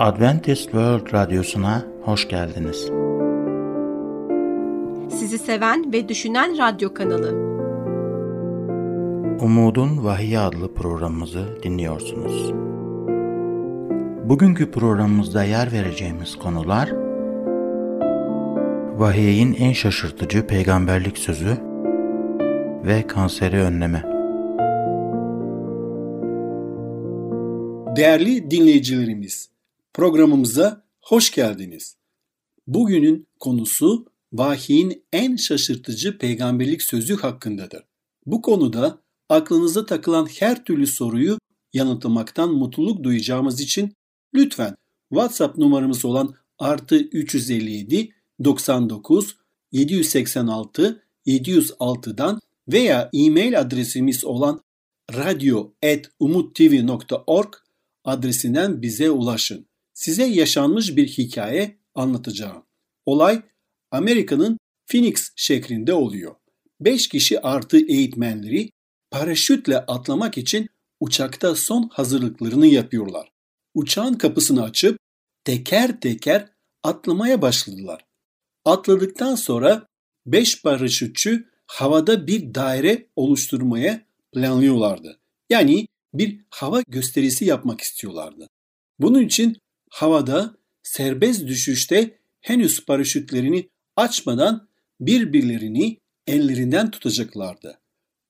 Adventist World Radyosu'na hoş geldiniz. Sizi seven ve düşünen radyo kanalı. Umud'un Vahiy adlı programımızı dinliyorsunuz. Bugünkü programımızda yer vereceğimiz konular: Vahiy'in en şaşırtıcı peygamberlik sözü ve kanseri önleme. Değerli dinleyicilerimiz, programımıza hoş geldiniz. Bugünün konusu Vahiy'in en şaşırtıcı peygamberlik sözü hakkındadır. Bu konuda aklınıza takılan her türlü soruyu yanıtlamaktan mutluluk duyacağımız için lütfen WhatsApp numaramız olan +357 99 786 706'dan veya e-mail adresimiz olan radyo@umuttv.org adresinden bize ulaşın. Size yaşanmış bir hikaye anlatacağım. Olay Amerika'nın Phoenix şehrinde oluyor. 5 kişi artı eğitmenleri paraşütle atlamak için uçakta son hazırlıklarını yapıyorlar. Uçağın kapısını açıp teker teker atlamaya başladılar. Atladıktan sonra 5 paraşütçü havada bir daire oluşturmaya planlıyorlardı. Yani bir hava gösterisi yapmak istiyorlardı. Bunun için havada serbest düşüşte henüz paraşütlerini açmadan birbirlerini ellerinden tutacaklardı.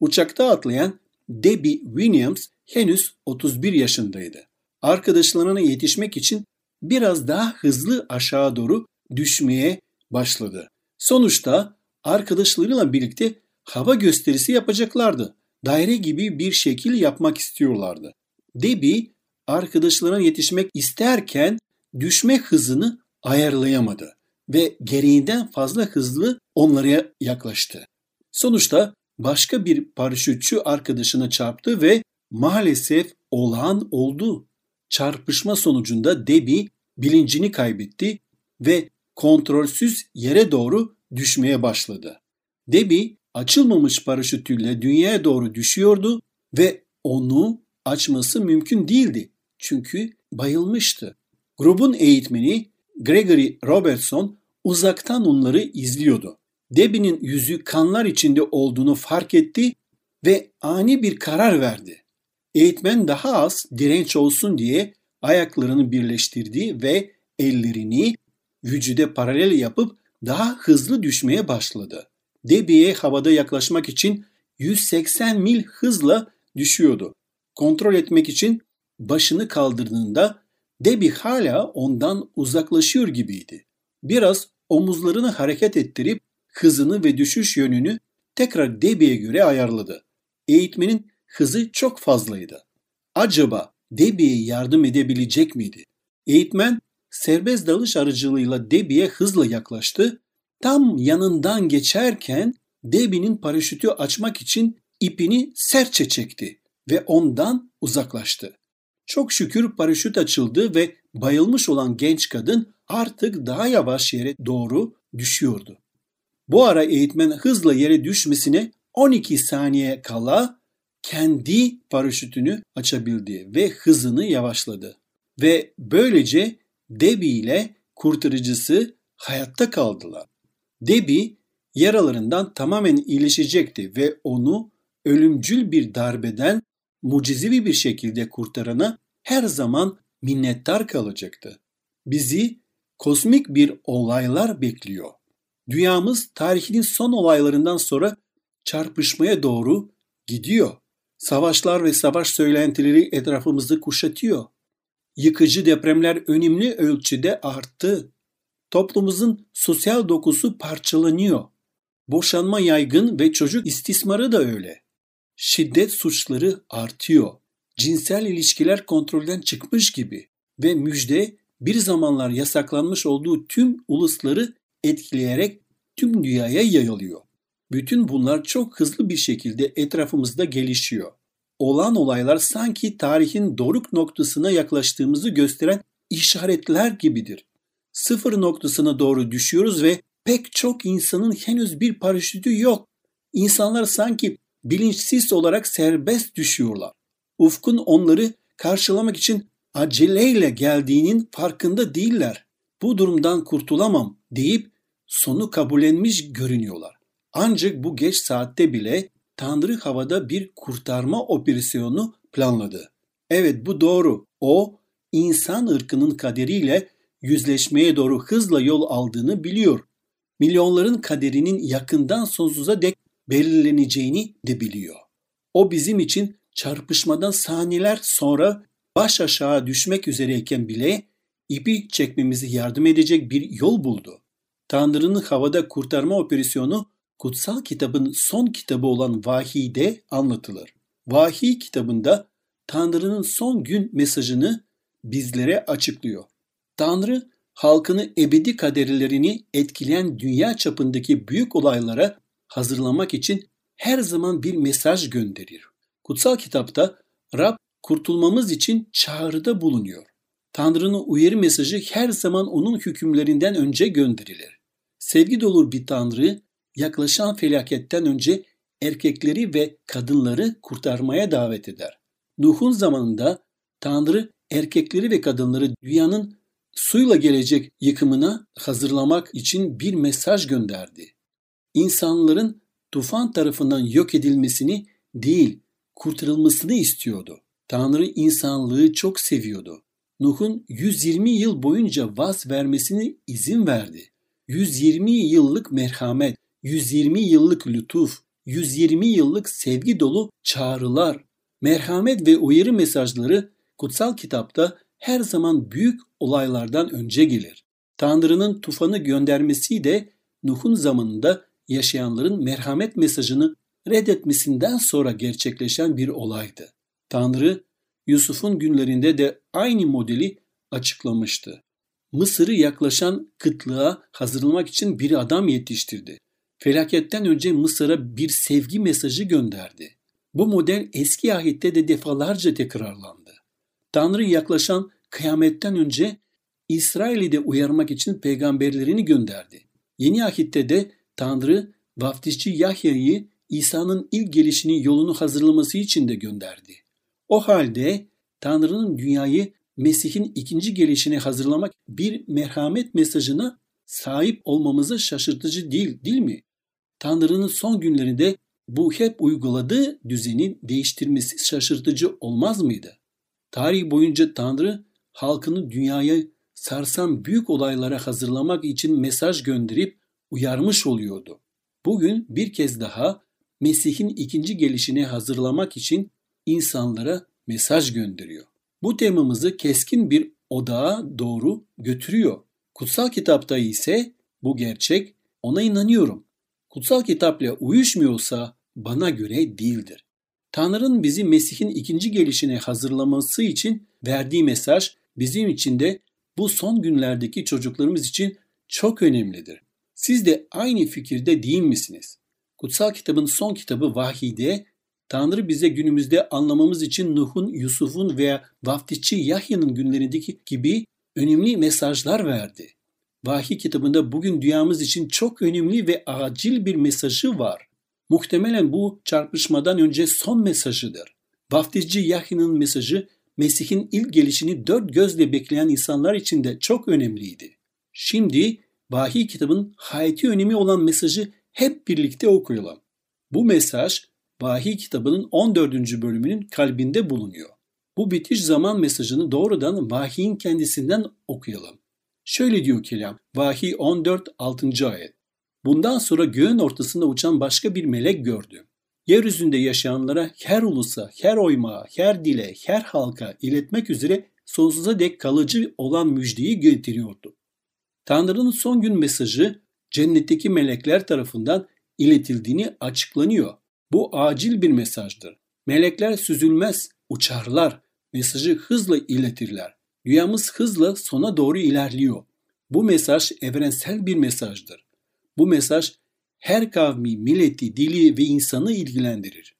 Uçakta atlayan Debbie Williams henüz 31 yaşındaydı. Arkadaşlarına yetişmek için biraz daha hızlı aşağı doğru düşmeye başladı. Sonuçta arkadaşlarıyla birlikte hava gösterisi yapacaklardı. Daire gibi bir şekil yapmak istiyorlardı. Debbie arkadaşlarına yetişmek isterken düşme hızını ayarlayamadı ve gereğinden fazla hızlı onlara yaklaştı. Sonuçta başka bir paraşütçü arkadaşına çarptı ve maalesef olağan oldu. Çarpışma sonucunda Debbie bilincini kaybetti ve kontrolsüz yere doğru düşmeye başladı. Debbie açılmamış paraşütüyle dünyaya doğru düşüyordu ve onu açması mümkün değildi. Çünkü bayılmıştı. Grubun eğitmeni Gregory Robertson uzaktan onları izliyordu. Debbie'nin yüzü kanlar içinde olduğunu fark etti ve ani bir karar verdi. Eğitmen daha az direnç olsun diye ayaklarını birleştirdi ve ellerini vücuda paralel yapıp daha hızlı düşmeye başladı. Debbie'ye havada yaklaşmak için 180 mil hızla düşüyordu. Kontrol etmek için başını kaldırdığında Debbie hala ondan uzaklaşıyor gibiydi. Biraz omuzlarını hareket ettirip hızını ve düşüş yönünü tekrar Debbie'ye göre ayarladı. Eğitmenin hızı çok fazlaydı. Acaba Debbie'ye yardım edebilecek miydi? Eğitmen serbest dalış aracılığıyla Debbie'ye hızla yaklaştı. Tam yanından geçerken Debbie'nin paraşütü açmak için ipini sertçe çekti ve ondan uzaklaştı. Çok şükür paraşüt açıldı ve bayılmış olan genç kadın artık daha yavaş yere doğru düşüyordu. Bu ara eğitmen hızla yere düşmesine 12 saniye kala kendi paraşütünü açabildi ve hızını yavaşladı. Ve böylece Debbie ile kurtarıcısı hayatta kaldılar. Debbie yaralarından tamamen iyileşecekti ve onu ölümcül bir darbeden mucizevi bir şekilde kurtarana her zaman minnettar kalacaktı. Bizi kozmik bir olaylar bekliyor. Dünyamız tarihinin son olaylarından sonra çarpışmaya doğru gidiyor. Savaşlar ve savaş söylentileri etrafımızı kuşatıyor. Yıkıcı depremler önemli ölçüde arttı. Toplumumuzun sosyal dokusu parçalanıyor. Boşanma yaygın ve çocuk istismarı da öyle. Şiddet suçları artıyor. Cinsel ilişkiler kontrolden çıkmış gibi ve müjde bir zamanlar yasaklanmış olduğu tüm ulusları etkileyerek tüm dünyaya yayılıyor. Bütün bunlar çok hızlı bir şekilde etrafımızda gelişiyor. Olan olaylar sanki tarihin doruk noktasına yaklaştığımızı gösteren işaretler gibidir. Sıfır noktasına doğru düşüyoruz ve pek çok insanın henüz bir paraşütü yok. İnsanlar sanki bilinçsiz olarak serbest düşüyorlar. Ufkun onları karşılamak için aceleyle geldiğinin farkında değiller. Bu durumdan kurtulamam deyip sonu kabullenmiş görünüyorlar. Ancak bu geç saatte bile Tanrı havada bir kurtarma operasyonu planladı. Evet, bu doğru. O, insan ırkının kaderiyle yüzleşmeye doğru hızla yol aldığını biliyor. Milyonların kaderinin yakından sonsuza dek belirleneceğini de biliyor. O bizim için çarpışmadan saniyeler sonra baş aşağı düşmek üzereyken bile ipi çekmemizi yardım edecek bir yol buldu. Tanrı'nın havada kurtarma operasyonu Kutsal Kitabın son kitabı olan Vahiy'de anlatılır. Vahiy kitabında Tanrı'nın son gün mesajını bizlere açıklıyor. Tanrı halkını ebedi kaderlerini etkileyen dünya çapındaki büyük olaylara hazırlamak için her zaman bir mesaj gönderir. Kutsal Kitap'ta Rab kurtulmamız için çağrıda bulunuyor. Tanrı'nın uyarı mesajı her zaman onun hükümlerinden önce gönderilir. Sevgi dolu bir Tanrı yaklaşan felaketten önce erkekleri ve kadınları kurtarmaya davet eder. Nuh'un zamanında Tanrı erkekleri ve kadınları dünyanın suyla gelecek yıkımına hazırlamak için bir mesaj gönderdi. İnsanların tufan tarafından yok edilmesini değil, kurtarılmasını istiyordu. Tanrı insanlığı çok seviyordu. Nuh'un 120 yıl boyunca vaaz vermesine izin verdi. 120 yıllık merhamet, 120 yıllık lütuf, 120 yıllık sevgi dolu çağrılar, merhamet ve uyarı mesajları Kutsal Kitap'ta her zaman büyük olaylardan önce gelir. Tanrı'nın tufanı göndermesi de Nuh'un zamanında yaşayanların merhamet mesajını reddetmesinden sonra gerçekleşen bir olaydı. Tanrı, Yusuf'un günlerinde de aynı modeli açıklamıştı. Mısır'ı yaklaşan kıtlığa hazırlamak için bir adam yetiştirdi. Felaketten önce Mısır'a bir sevgi mesajı gönderdi. Bu model eski ahitte de defalarca tekrarlandı. Tanrı yaklaşan kıyametten önce İsrail'i de uyarmak için peygamberlerini gönderdi. Yeni ahitte de Tanrı Vaftizci Yahya'yı İsa'nın ilk gelişini yolunu hazırlaması için de gönderdi. O halde Tanrı'nın dünyayı Mesih'in ikinci gelişini hazırlamak bir merhamet mesajına sahip olmamızı şaşırtıcı değil mi? Tanrı'nın son günlerinde bu hep uyguladığı düzeni değiştirmesi şaşırtıcı olmaz mıydı? Tarih boyunca Tanrı halkını dünyayı sarsan büyük olaylara hazırlamak için mesaj gönderip uyarmış oluyordu. Bugün bir kez daha Mesih'in ikinci gelişini hazırlamak için insanlara mesaj gönderiyor. Bu temamızı keskin bir odağa doğru götürüyor. Kutsal Kitap'ta ise bu gerçek, ona inanıyorum, Kutsal Kitap'la uyuşmuyorsa bana göre değildir. Tanrı'nın bizi Mesih'in ikinci gelişine hazırlaması için verdiği mesaj bizim için de bu son günlerdeki çocuklarımız için çok önemlidir. Siz de aynı fikirde değil misiniz? Kutsal Kitabın son kitabı Vahiy'de Tanrı bize günümüzde anlamamız için Nuh'un, Yusuf'un veya Vaftizci Yahya'nın günlerindeki gibi önemli mesajlar verdi. Vahiy kitabında bugün dünyamız için çok önemli ve acil bir mesajı var. Muhtemelen bu çarpışmadan önce son mesajıdır. Vaftizci Yahya'nın mesajı Mesih'in ilk gelişini dört gözle bekleyen insanlar için de çok önemliydi. Şimdi Vahiy kitabının hayati önemi olan mesajı hep birlikte okuyalım. Bu mesaj Vahiy kitabının 14. bölümünün kalbinde bulunuyor. Bu bitiş zaman mesajını doğrudan Vahiy'in kendisinden okuyalım. Şöyle diyor kelam, Vahiy 14. 6. ayet. Bundan sonra göğün ortasında uçan başka bir melek gördüm. Yeryüzünde yaşayanlara her ulusa, her oymağa, her dile, her halka iletmek üzere sonsuza dek kalıcı olan müjdeyi getiriyordu. Tanrı'nın son gün mesajı cennetteki melekler tarafından iletildiğini açıklanıyor. Bu acil bir mesajdır. Melekler süzülmez, uçarlar. Mesajı hızla iletirler. Dünyamız hızla sona doğru ilerliyor. Bu mesaj evrensel bir mesajdır. Bu mesaj her kavmi, milleti, dili ve insanı ilgilendirir.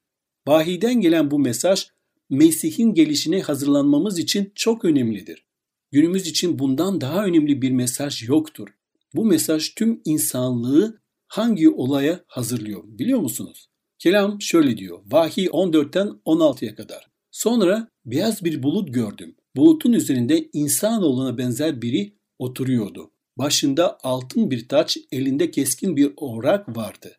Vahiy'den gelen bu mesaj Mesih'in gelişine hazırlanmamız için çok önemlidir. Günümüz için bundan daha önemli bir mesaj yoktur. Bu mesaj tüm insanlığı hangi olaya hazırlıyor biliyor musunuz? Kelam şöyle diyor, Vahiy 14'ten 16'ya kadar. Sonra beyaz bir bulut gördüm. Bulutun üzerinde insanoğluna benzer biri oturuyordu. Başında altın bir taç, elinde keskin bir orak vardı.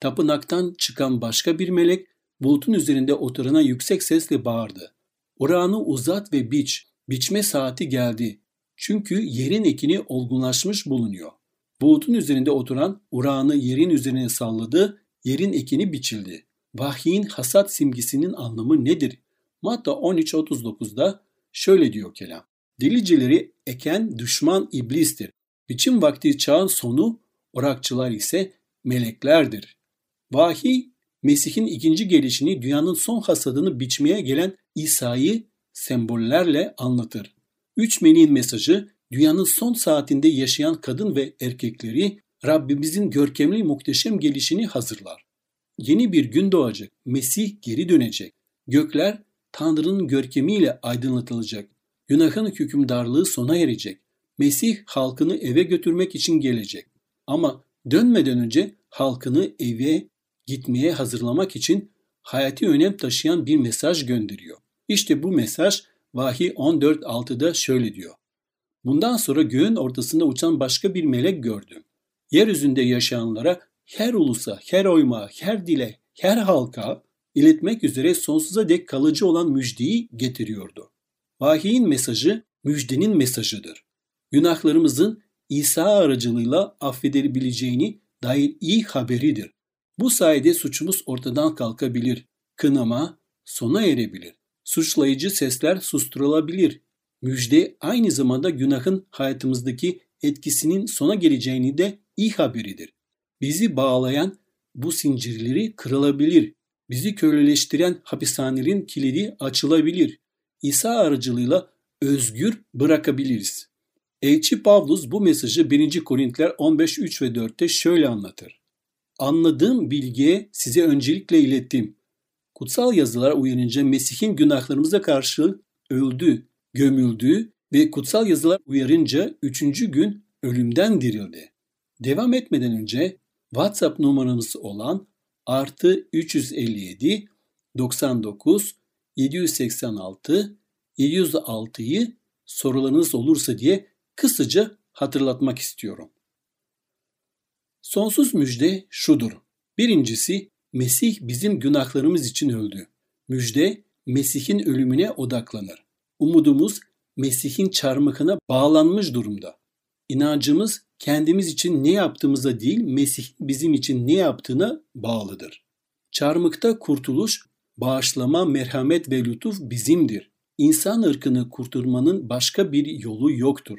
Tapınaktan çıkan başka bir melek bulutun üzerinde oturana yüksek sesle bağırdı. Orağını uzat ve biç, biçme saati geldi. Çünkü yerin ekini olgunlaşmış bulunuyor. Bulutun üzerinde oturan orağını yerin üzerine salladı, yerin ekini biçildi. Vahyin hasat simgesinin anlamı nedir? Matta 13:39'da şöyle diyor kelam. Delicileri eken düşman iblistir. Biçim vakti çağın sonu, orakçılar ise meleklerdir. Vahiy, Mesih'in ikinci gelişini, dünyanın son hasadını biçmeye gelen İsa'yı sembollerle anlatır. Üç meleğin mesajı, dünyanın son saatinde yaşayan kadın ve erkekleri Rabbimizin görkemli muhteşem gelişini hazırlar. Yeni bir gün doğacak, Mesih geri dönecek. Gökler Tanrı'nın görkemiyle aydınlatılacak. Günahın hükümdarlığı sona erecek. Mesih halkını eve götürmek için gelecek. Ama dönmeden önce halkını eve gitmeye hazırlamak için hayati önem taşıyan bir mesaj gönderiyor. İşte bu mesaj Vahiy 14:6'da şöyle diyor. Bundan sonra göğün ortasında uçan başka bir melek gördüm. Yeryüzünde yaşayanlara, her ulusa, her oyma, her dile, her halka iletmek üzere sonsuza dek kalıcı olan müjdeyi getiriyordu. Vahiyin mesajı müjdenin mesajıdır. Günahlarımızın İsa aracılığıyla affedilebileceğini dair iyi haberidir. Bu sayede suçumuz ortadan kalkabilir, kınama sona erebilir, suçlayıcı sesler susturulabilir. Müjde aynı zamanda günahın hayatımızdaki etkisinin sona geleceğini de iyi haberidir. Bizi bağlayan bu zincirleri kırılabilir, bizi köleleştiren hapishanelerin kilidi açılabilir. İsa aracılığıyla özgür bırakabiliriz. Elçi Pavlus bu mesajı 1. Korintiler 15:3 ve 4'te şöyle anlatır. Anladığım bilgiye size öncelikle ilettim. Kutsal yazılara uyarınca Mesih'in günahlarımıza karşı öldü, gömüldü ve kutsal yazılar uyarınca 3. gün ölümden dirildi. Devam etmeden önce WhatsApp numaramız olan +357 99 786 706'yı sorularınız olursa diye kısaca hatırlatmak istiyorum. Sonsuz müjde şudur. Birincisi, Mesih bizim günahlarımız için öldü. Müjde Mesih'in ölümüne odaklanır. Umudumuz Mesih'in çarmıhına bağlanmış durumda. İnancımız kendimiz için ne yaptığımıza değil, Mesih'in bizim için ne yaptığına bağlıdır. Çarmıhta kurtuluş, bağışlama, merhamet ve lütuf bizimdir. İnsan ırkını kurtarmanın başka bir yolu yoktur.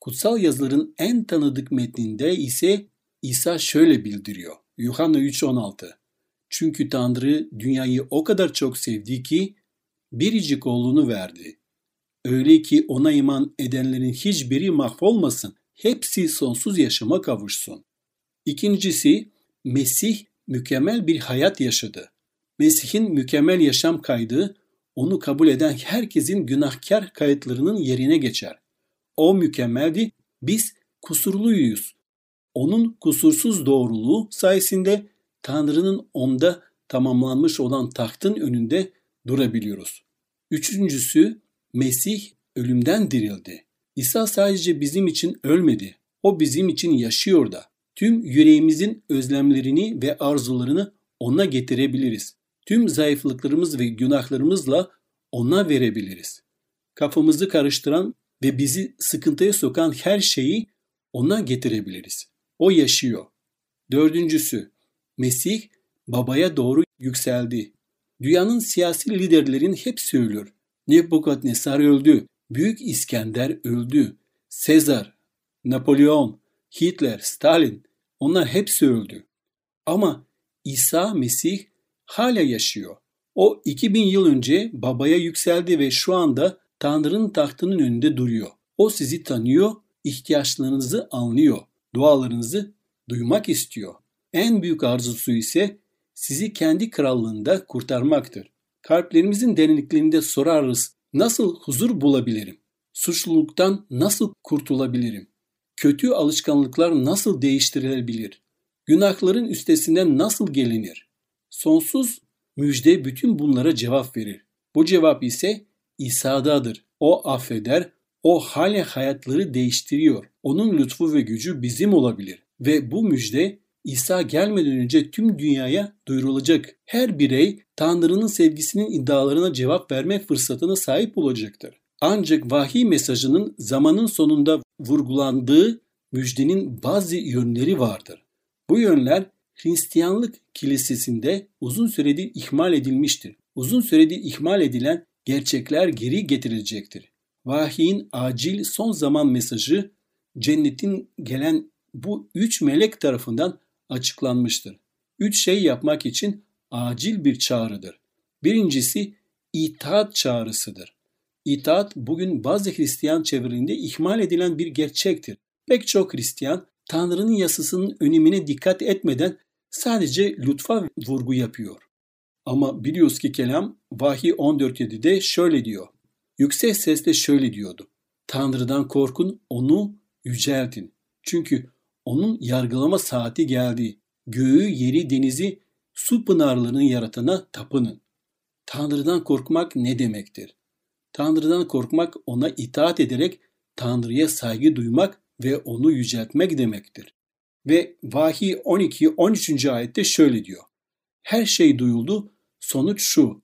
Kutsal yazıların en tanıdık metninde ise İsa şöyle bildiriyor. Yuhanna 3:16. Çünkü Tanrı dünyayı o kadar çok sevdi ki biricik oğlunu verdi. Öyle ki ona iman edenlerin hiçbiri mahvolmasın, hepsi sonsuz yaşama kavuşsun. İkincisi, Mesih mükemmel bir hayat yaşadı. Mesih'in mükemmel yaşam kaydı, onu kabul eden herkesin günahkar kayıtlarının yerine geçer. O mükemmeldi, biz kusurluyuz. Onun kusursuz doğruluğu sayesinde Tanrı'nın onda tamamlanmış olan tahtın önünde durabiliyoruz. Üçüncüsü, Mesih ölümden dirildi. İsa sadece bizim için ölmedi. O bizim için yaşıyor da. Tüm yüreğimizin özlemlerini ve arzularını ona getirebiliriz. Tüm zayıflıklarımız ve günahlarımızla ona verebiliriz. Kafamızı karıştıran ve bizi sıkıntıya sokan her şeyi ona getirebiliriz. O yaşıyor. Dördüncüsü, Mesih babaya doğru yükseldi. Dünyanın siyasi liderlerin hepsi ölür. Nebukat Nesar öldü. Büyük İskender öldü. Sezar, Napolyon, Hitler, Stalin, onlar hepsi öldü. Ama İsa Mesih hala yaşıyor. O 2000 yıl önce babaya yükseldi ve şu anda Tanrı'nın tahtının önünde duruyor. O sizi tanıyor, ihtiyaçlarınızı anlıyor, dualarınızı duymak istiyor. En büyük arzusu ise sizi kendi krallığında kurtarmaktır. Kalplerimizin derinliklerinde sorarız, nasıl huzur bulabilirim? Suçluluktan nasıl kurtulabilirim? Kötü alışkanlıklar nasıl değiştirilebilir? Günahların üstesinden nasıl gelinir? Sonsuz müjde bütün bunlara cevap verir. Bu cevap ise İsa'dadır. O affeder, o hale hayatları değiştiriyor. Onun lütfu ve gücü bizim olabilir. Ve bu müjde İsa gelmeden önce tüm dünyaya duyurulacak. Her birey Tanrı'nın sevgisinin iddialarına cevap verme fırsatına sahip olacaktır. Ancak vahiy mesajının zamanın sonunda vurgulandığı müjdenin bazı yönleri vardır. Bu yönler Hristiyanlık kilisesinde uzun süredir ihmal edilmiştir. Uzun süredir ihmal edilen gerçekler geri getirilecektir. Vahiyin acil son zaman mesajı cennetin gelen bu üç melek tarafından açıklanmıştır. Üç şey yapmak için acil bir çağrıdır. Birincisi itaat çağrısıdır. İtaat bugün bazı Hristiyan çevrelerinde ihmal edilen bir gerçektir. Pek çok Hristiyan Tanrı'nın yasasının önemine dikkat etmeden sadece lütfa vurgu yapıyor. Ama biliyoruz ki kelam Vahiy 14.7'de şöyle diyor. Yüksek sesle şöyle diyordu. Tanrı'dan korkun, onu yüceltin. Çünkü onun yargılama saati geldi. Göğü, yeri, denizi, su pınarlarını yaratana tapının. Tanrı'dan korkmak ne demektir? Tanrı'dan korkmak ona itaat ederek Tanrı'ya saygı duymak ve onu yüceltmek demektir. Ve Vahiy 12-13. ayette şöyle diyor. Her şey duyuldu, sonuç şu.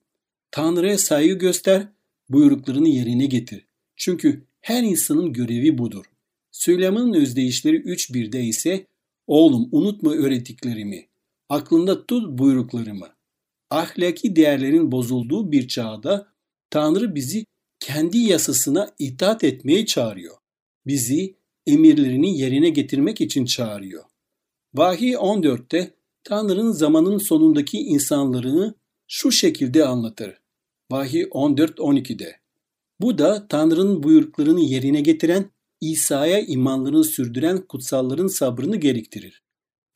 Tanrı'ya saygı göster, buyruklarını yerine getir. Çünkü her insanın görevi budur. Süleyman'ın özdeyişleri 3.1'de ise oğlum unutma öğrettiklerimi, aklında tut buyruklarımı. Ahlaki değerlerin bozulduğu bir çağda Tanrı bizi kendi yasasına itaat etmeye çağırıyor. Bizi emirlerini yerine getirmek için çağırıyor. Vahiy 14'te Tanrı'nın zamanın sonundaki insanlarını şu şekilde anlatır. Vahiy 14-12'de. Bu da Tanrı'nın buyruklarını yerine getiren, İsa'ya imanlarını sürdüren kutsalların sabrını gerektirir.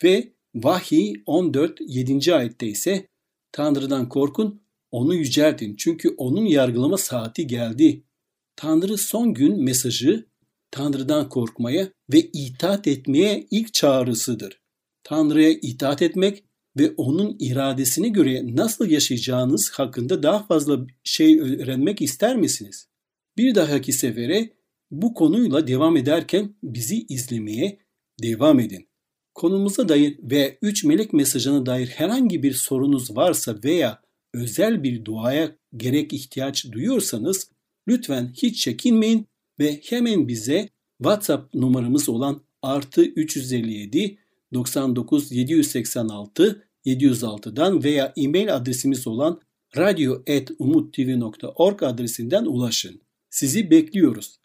Ve Vahiy 14-7. ayette ise Tanrı'dan korkun, onu yüceltin çünkü onun yargılama saati geldi. Tanrı son gün mesajı Tanrı'dan korkmaya ve itaat etmeye ilk çağrısıdır. Tanrı'ya itaat etmek ve onun iradesine göre nasıl yaşayacağınız hakkında daha fazla şey öğrenmek ister misiniz? Bir dahaki sefere bu konuyla devam ederken bizi izlemeye devam edin. Konumuza dair ve üç melek mesajına dair herhangi bir sorunuz varsa veya özel bir duaya ihtiyaç duyuyorsanız lütfen hiç çekinmeyin ve hemen bize WhatsApp numaramız olan +357 99 786 706'dan veya e-mail adresimiz olan radyo@umudtv.org adresinden ulaşın. Sizi bekliyoruz.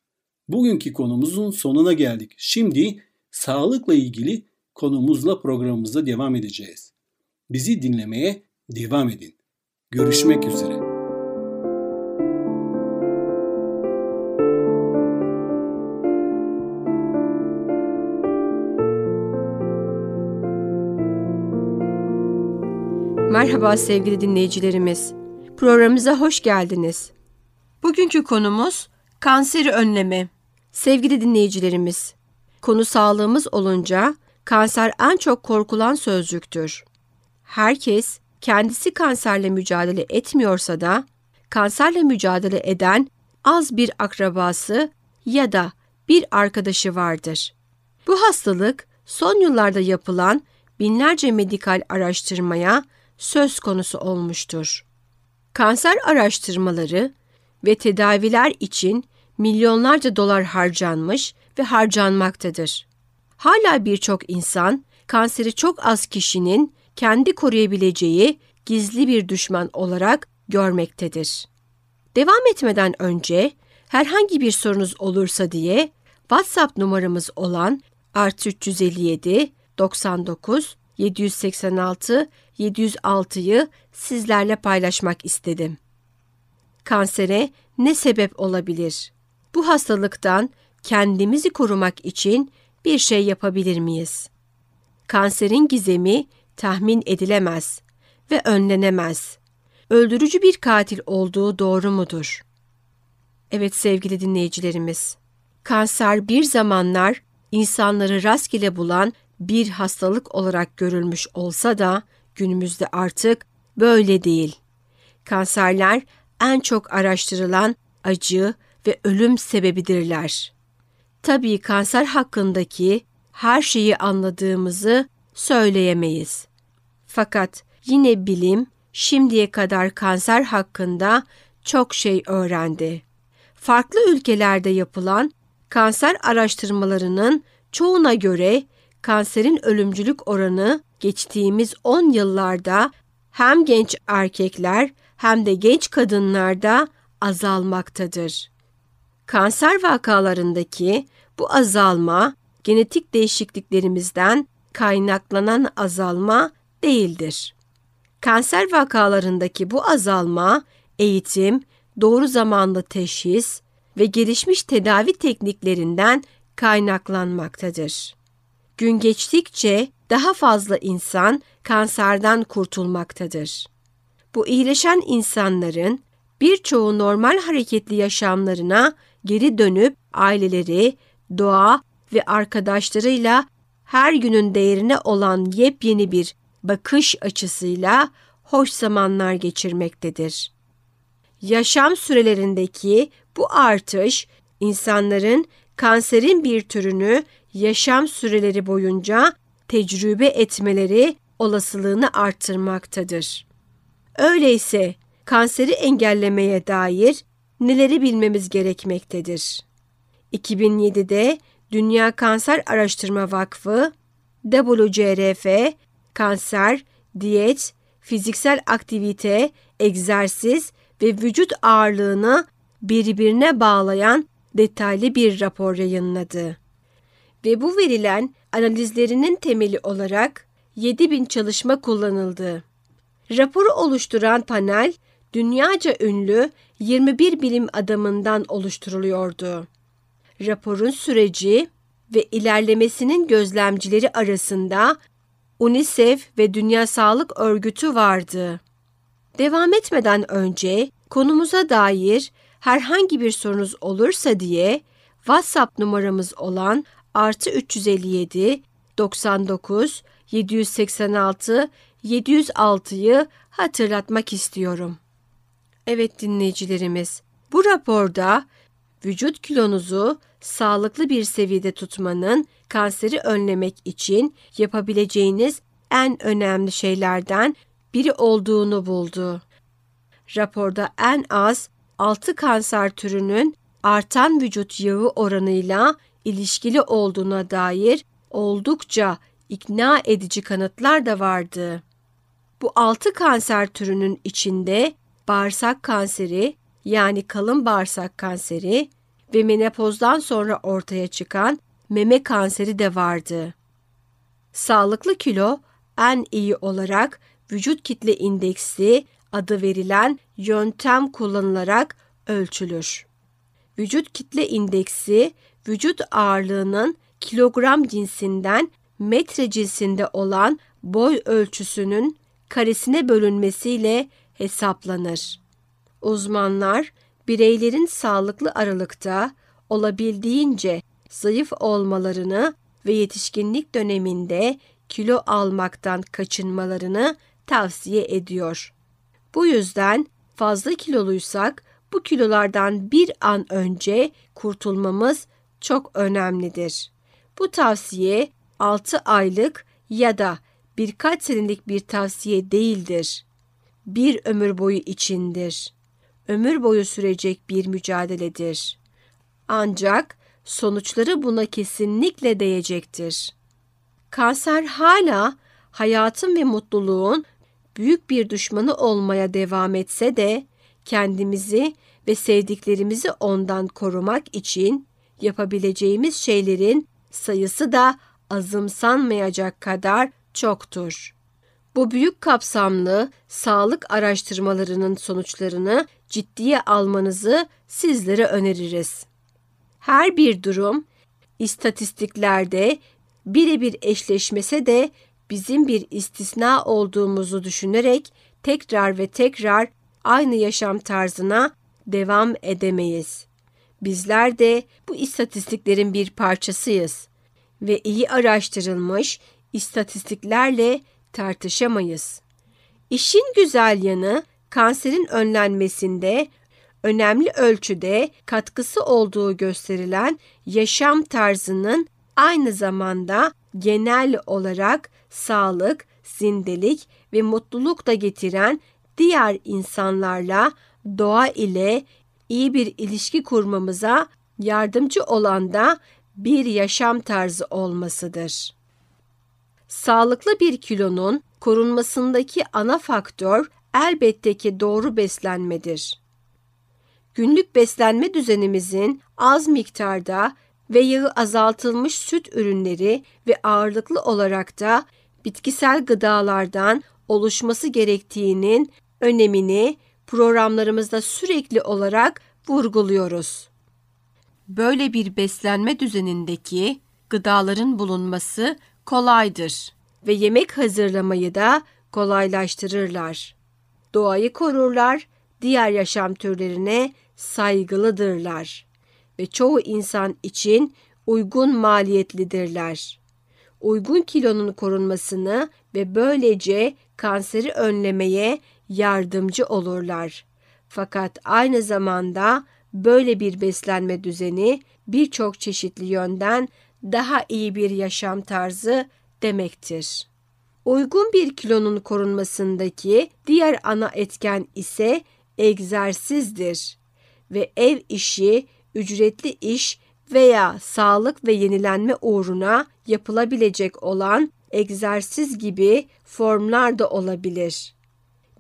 Bugünkü konumuzun sonuna geldik. Şimdi sağlıkla ilgili konumuzla programımıza devam edeceğiz. Bizi dinlemeye devam edin. Görüşmek üzere. Merhaba sevgili dinleyicilerimiz. Programımıza hoş geldiniz. Bugünkü konumuz kanseri önleme. Sevgili dinleyicilerimiz, konu sağlığımız olunca kanser en çok korkulan sözcüktür. Herkes kendisi kanserle mücadele etmiyorsa da kanserle mücadele eden az bir akrabası ya da bir arkadaşı vardır. Bu hastalık son yıllarda yapılan binlerce medikal araştırmaya söz konusu olmuştur. Kanser araştırmaları ve tedaviler için milyonlarca dolar harcanmış ve harcanmaktadır. Hala birçok insan kanseri çok az kişinin kendi koruyabileceği gizli bir düşman olarak görmektedir. Devam etmeden önce herhangi bir sorunuz olursa diye WhatsApp numaramız olan +357 99 786 706'yı sizlerle paylaşmak istedim. Kansere ne sebep olabilir? Bu hastalıktan kendimizi korumak için bir şey yapabilir miyiz? Kanserin gizemi tahmin edilemez ve önlenemez. Öldürücü bir katil olduğu doğru mudur? Evet sevgili dinleyicilerimiz, kanser bir zamanlar insanları rastgele bulan bir hastalık olarak görülmüş olsa da günümüzde artık böyle değil. Kanserler en çok araştırılan acı ve ölüm sebebidirler. Tabii kanser hakkındaki her şeyi anladığımızı söyleyemeyiz. Fakat yine bilim şimdiye kadar kanser hakkında çok şey öğrendi. Farklı ülkelerde yapılan kanser araştırmalarının çoğuna göre kanserin ölümcülük oranı geçtiğimiz 10 yıllarda hem genç erkekler hem de genç kadınlarda azalmaktadır. Kanser vakalarındaki bu azalma genetik değişikliklerimizden kaynaklanan azalma değildir. Kanser vakalarındaki bu azalma eğitim, doğru zamanlı teşhis ve gelişmiş tedavi tekniklerinden kaynaklanmaktadır. Gün geçtikçe daha fazla insan kanserden kurtulmaktadır. Bu iyileşen insanların birçoğu normal hareketli yaşamlarına geri dönüp aileleri, doğa ve arkadaşlarıyla her günün değerine olan yepyeni bir bakış açısıyla hoş zamanlar geçirmektedir. Yaşam sürelerindeki bu artış, insanların kanserin bir türünü yaşam süreleri boyunca tecrübe etmeleri olasılığını artırmaktadır. Öyleyse kanseri engellemeye dair neleri bilmemiz gerekmektedir? 2007'de Dünya Kanser Araştırma Vakfı, WCRF, kanser, diyet, fiziksel aktivite, egzersiz ve vücut ağırlığını birbirine bağlayan detaylı bir rapor yayınladı. Ve bu verilen analizlerinin temeli olarak 7.000 çalışma kullanıldı. Raporu oluşturan panel, dünyaca ünlü 21 bilim adamından oluşturuluyordu. Raporun süreci ve ilerlemesinin gözlemcileri arasında UNICEF ve Dünya Sağlık Örgütü vardı. Devam etmeden önce konumuza dair herhangi bir sorunuz olursa diye WhatsApp numaramız olan +357 99 786 706'yı hatırlatmak istiyorum. Evet dinleyicilerimiz, bu raporda vücut kilonuzu sağlıklı bir seviyede tutmanın kanseri önlemek için yapabileceğiniz en önemli şeylerden biri olduğunu buldu. Raporda en az 6 kanser türünün artan vücut yağı oranıyla ilişkili olduğuna dair oldukça ikna edici kanıtlar da vardı. Bu 6 kanser türünün içinde bağırsak kanseri, yani kalın bağırsak kanseri ve menopozdan sonra ortaya çıkan meme kanseri de vardı. Sağlıklı kilo en iyi olarak vücut kitle indeksi adı verilen yöntem kullanılarak ölçülür. Vücut kitle indeksi, vücut ağırlığının kilogram cinsinden metre cinsinde olan boy ölçüsünün karesine bölünmesiyle hesaplanır. Uzmanlar, bireylerin sağlıklı aralıkta olabildiğince zayıf olmalarını ve yetişkinlik döneminde kilo almaktan kaçınmalarını tavsiye ediyor. Bu yüzden fazla kiloluysak bu kilolardan bir an önce kurtulmamız çok önemlidir. Bu tavsiye 6 aylık ya da birkaç senelik bir tavsiye değildir. Bir ömür boyu içindir. Ömür boyu sürecek bir mücadeledir. Ancak sonuçları buna kesinlikle değecektir. Kanser hala hayatın ve mutluluğun büyük bir düşmanı olmaya devam etse de kendimizi ve sevdiklerimizi ondan korumak için yapabileceğimiz şeylerin sayısı da azımsanmayacak kadar çoktur. Bu büyük kapsamlı sağlık araştırmalarının sonuçlarını ciddiye almanızı sizlere öneririz. Her bir durum istatistiklerde birebir eşleşmese de bizim bir istisna olduğumuzu düşünerek tekrar ve tekrar aynı yaşam tarzına devam edemeyiz. Bizler de bu istatistiklerin bir parçasıyız ve iyi araştırılmış istatistiklerle tartışamayız. İşin güzel yanı, kanserin önlenmesinde önemli ölçüde katkısı olduğu gösterilen yaşam tarzının aynı zamanda genel olarak sağlık, zindelik ve mutluluk da getiren diğer insanlarla, doğa ile iyi bir ilişki kurmamıza yardımcı olan da bir yaşam tarzı olmasıdır. Sağlıklı bir kilonun korunmasındaki ana faktör elbette ki doğru beslenmedir. Günlük beslenme düzenimizin az miktarda ve yağı azaltılmış süt ürünleri ve ağırlıklı olarak da bitkisel gıdalardan oluşması gerektiğinin önemini programlarımızda sürekli olarak vurguluyoruz. Böyle bir beslenme düzenindeki gıdaların bulunması kolaydır ve yemek hazırlamayı da kolaylaştırırlar. Doğayı korurlar, diğer yaşam türlerine saygılıdırlar ve çoğu insan için uygun maliyetlidirler. Uygun kilonun korunmasını ve böylece kanseri önlemeye yardımcı olurlar. Fakat aynı zamanda böyle bir beslenme düzeni birçok çeşitli yönden daha iyi bir yaşam tarzı demektir. Uygun bir kilonun korunmasındaki diğer ana etken ise egzersizdir ve ev işi, ücretli iş veya sağlık ve yenilenme uğruna yapılabilecek olan egzersiz gibi formlar da olabilir.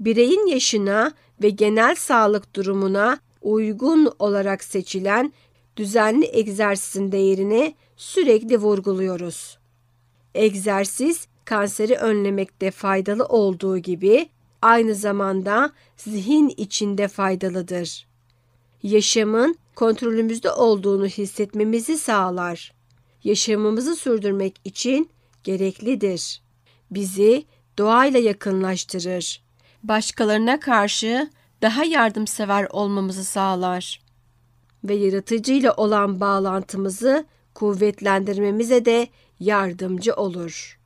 Bireyin yaşına ve genel sağlık durumuna uygun olarak seçilen düzenli egzersizin değerini sürekli vurguluyoruz. Egzersiz, kanseri önlemekte faydalı olduğu gibi aynı zamanda zihin içinde faydalıdır. Yaşamın kontrolümüzde olduğunu hissetmemizi sağlar. Yaşamımızı sürdürmek için gereklidir. Bizi doğayla yakınlaştırır. Başkalarına karşı daha yardımsever olmamızı sağlar. Ve yaratıcıyla olan bağlantımızı kuvvetlendirmemize de yardımcı olur.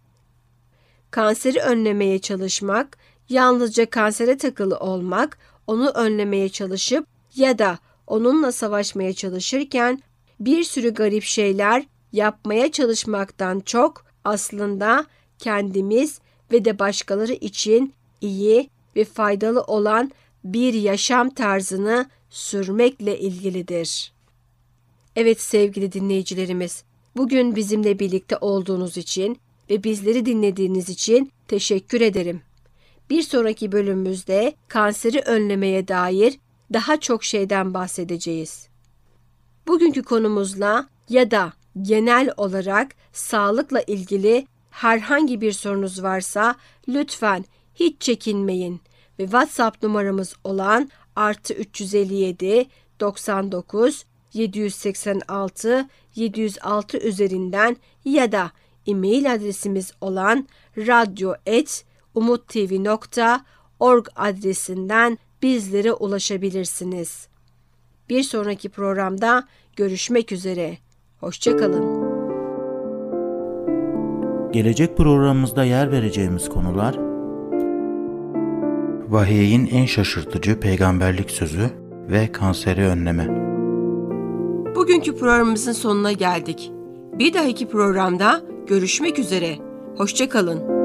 Kanseri önlemeye çalışmak, yalnızca kansere takılı olmak, onu önlemeye çalışıp ya da onunla savaşmaya çalışırken bir sürü garip şeyler yapmaya çalışmaktan çok aslında kendimiz ve de başkaları için iyi ve faydalı olan bir yaşam tarzını sürmekle ilgilidir. Evet sevgili dinleyicilerimiz, bugün bizimle birlikte olduğunuz için ve bizleri dinlediğiniz için teşekkür ederim. Bir sonraki bölümümüzde kanseri önlemeye dair daha çok şeyden bahsedeceğiz. Bugünkü konumuzla ya da genel olarak sağlıkla ilgili herhangi bir sorunuz varsa lütfen hiç çekinmeyin ve WhatsApp numaramız olan +357 99 786 706 üzerinden ya da e-mail adresimiz olan radyo@umuttv.org adresinden bizlere ulaşabilirsiniz. Bir sonraki programda görüşmek üzere. Hoşça kalın. Gelecek programımızda yer vereceğimiz konular: Vahiy'in en şaşırtıcı peygamberlik sözü ve kanseri önleme. Bugünkü programımızın sonuna geldik. Bir dahaki programda görüşmek üzere. Hoşça kalın.